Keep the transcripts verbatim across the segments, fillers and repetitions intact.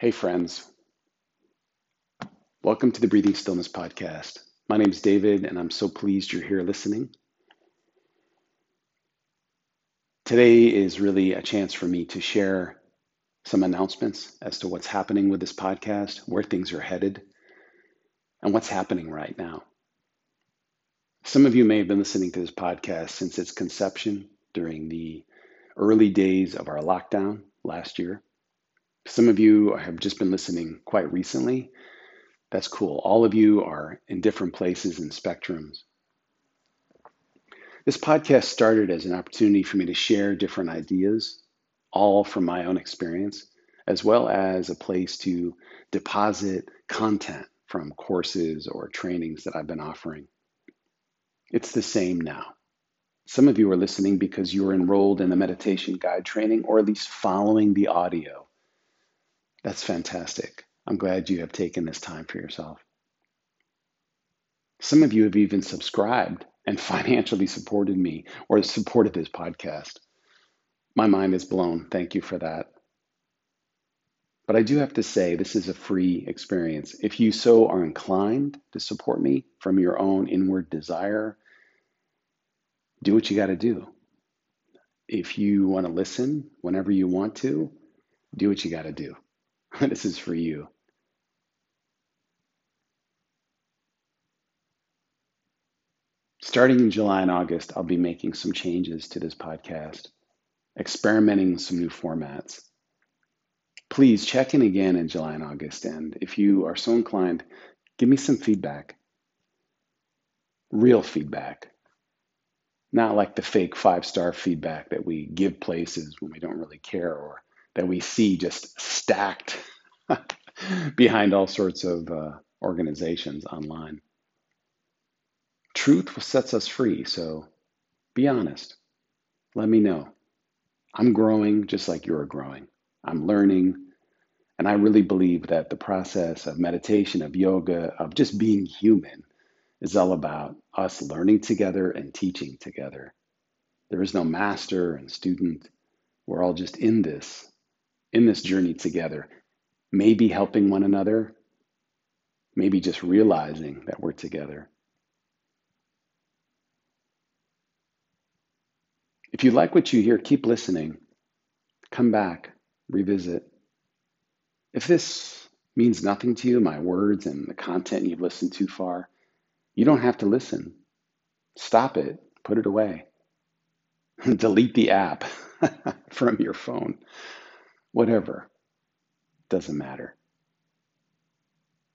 Hey friends, welcome to the Breathing Stillness podcast. My name is David and I'm so pleased you're here listening. Today is really a chance for me to share some announcements as to what's happening with this podcast, where things are headed, and what's happening right now. Some of you may have been listening to this podcast since its conception during the early days of our lockdown last year. Some of you have just been listening quite recently. That's cool. All of you are in different places and spectrums. This podcast started as an opportunity for me to share different ideas, all from my own experience, as well as a place to deposit content from courses or trainings that I've been offering. It's the same now. Some of you are listening because you're enrolled in the meditation guide training, or at least following the audio. That's fantastic. I'm glad you have taken this time for yourself. Some of you have even subscribed and financially supported me or supported this podcast. My mind is blown. Thank you for that. But I do have to say, this is a free experience. If you so are inclined to support me from your own inward desire, do what you got to do. If you want to listen whenever you want to, do what you got to do. This is for you. Starting in July and August, I'll be making some changes to this podcast, experimenting with some new formats. Please check in again in July and August, and if you are so inclined, give me some feedback. Real feedback. Not like the fake five-star feedback that we give places when we don't really care, or that we see just stacked behind all sorts of uh, organizations online. Truth sets us free, so be honest. Let me know. I'm growing just like you're growing. I'm learning, and I really believe that the process of meditation, of yoga, of just being human is all about us learning together and teaching together. There is no master and student. We're all just in this. in this journey together, maybe helping one another, maybe just realizing that we're together. If you like what you hear, keep listening. Come back, revisit. If this means nothing to you, my words and the content you've listened to far, you don't have to listen. Stop it, put it away. Delete the app from your phone. Whatever, doesn't matter.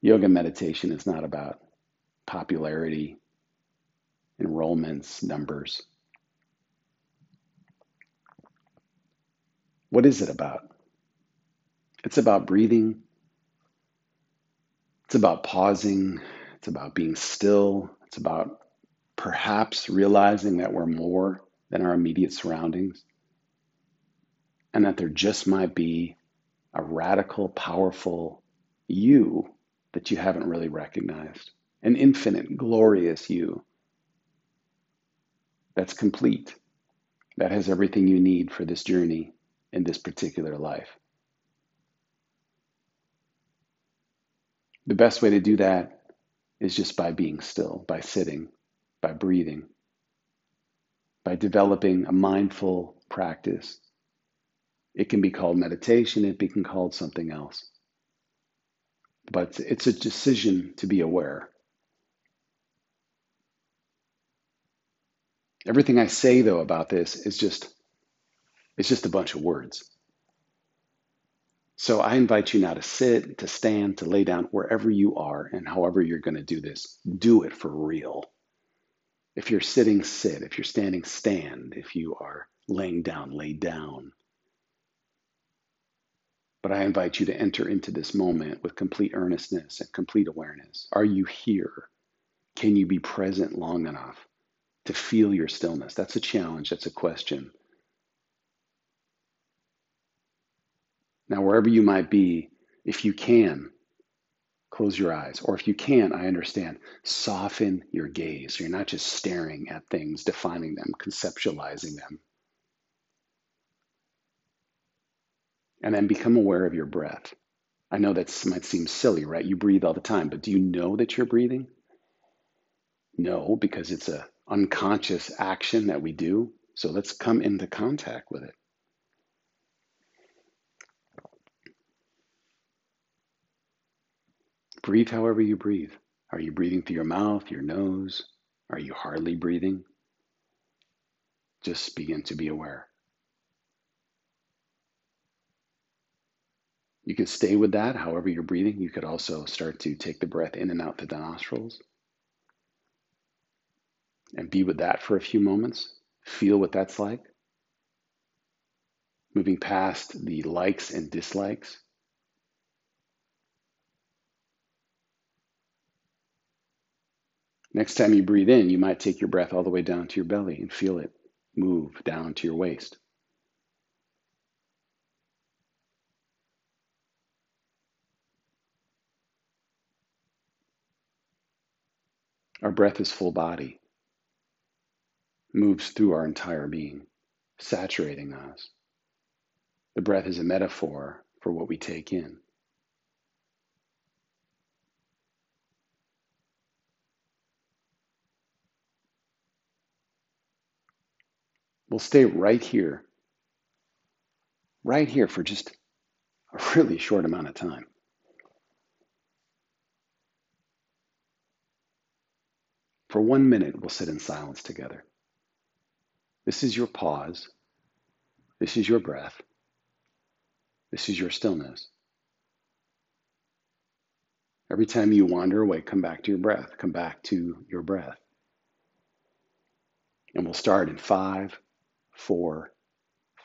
Yoga meditation is not about popularity, enrollments, numbers. What is it about? It's about breathing. It's about pausing. It's about being still. It's about perhaps realizing that we're more than our immediate surroundings, and that there just might be a radical, powerful you that you haven't really recognized. An infinite, glorious you that's complete, that has everything you need for this journey in this particular life. The best way to do that is just by being still, by sitting, by breathing, by developing a mindful practice. It can be called meditation, it can be called something else. But it's a decision to be aware. Everything I say, though, about this is just, it's just a bunch of words. So I invite you now to sit, to stand, to lay down, wherever you are, and however you're going to do this, do it for real. If you're sitting, sit. If you're standing, stand. If you are laying down, lay down. But I invite you to enter into this moment with complete earnestness and complete awareness. Are you here? Can you be present long enough to feel your stillness? That's a challenge. That's a question. Now, wherever you might be, if you can, close your eyes. Or if you can't, I understand, soften your gaze. You're not just staring at things, defining them, conceptualizing them. And then become aware of your breath. I know that might seem silly, right? You breathe all the time, but do you know that you're breathing? No, because it's an unconscious action that we do. So let's come into contact with it. Breathe however you breathe. Are you breathing through your mouth, your nose? Are you hardly breathing? Just begin to be aware. You can stay with that however you're breathing. You could also start to take the breath in and out through the nostrils. And be with that for a few moments. Feel what that's like. Moving past the likes and dislikes. Next time you breathe in, you might take your breath all the way down to your belly and feel it move down to your waist. Our breath is full body, moves through our entire being, saturating us. The breath is a metaphor for what we take in. We'll stay right here, right here for just a really short amount of time. For one minute, we'll sit in silence together. This is your pause. This is your breath. This is your stillness. Every time you wander away, come back to your breath. Come back to your breath. And we'll start in five, four,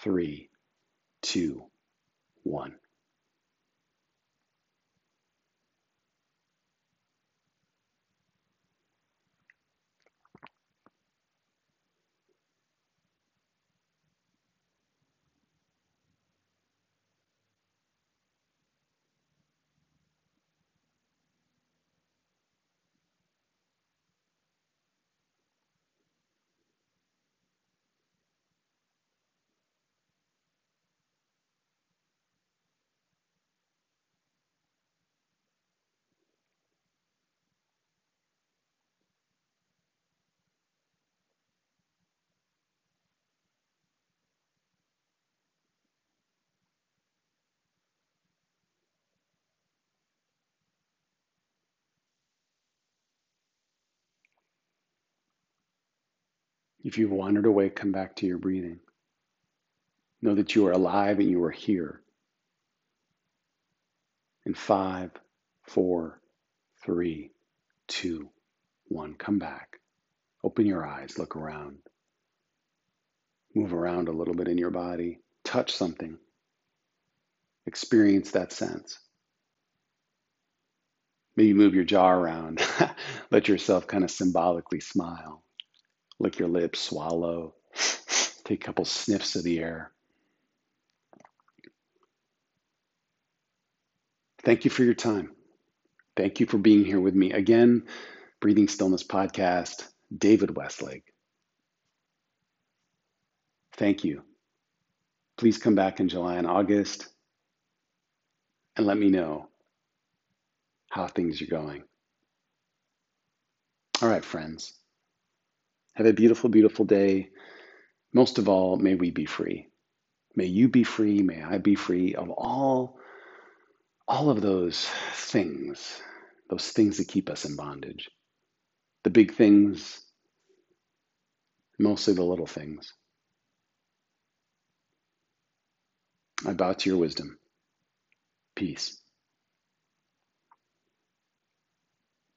three, two, one. If you've wandered away, come back to your breathing. Know that you are alive and you are here. In five, four, three, two, one, come back. Open your eyes, look around. Move around a little bit in your body. Touch something. Experience that sense. Maybe move your jaw around. Let yourself kind of symbolically smile. Lick your lips, swallow, take a couple sniffs of the air. Thank you for your time. Thank you for being here with me. Again, Breathing Stillness Podcast, David Westlake. Thank you. Please come back in July and August and let me know how things are going. All right, friends. Have a beautiful, beautiful day. Most of all, may we be free. May you be free. May I be free of all, all of those things, those things that keep us in bondage. The big things, mostly the little things. I bow to your wisdom. Peace.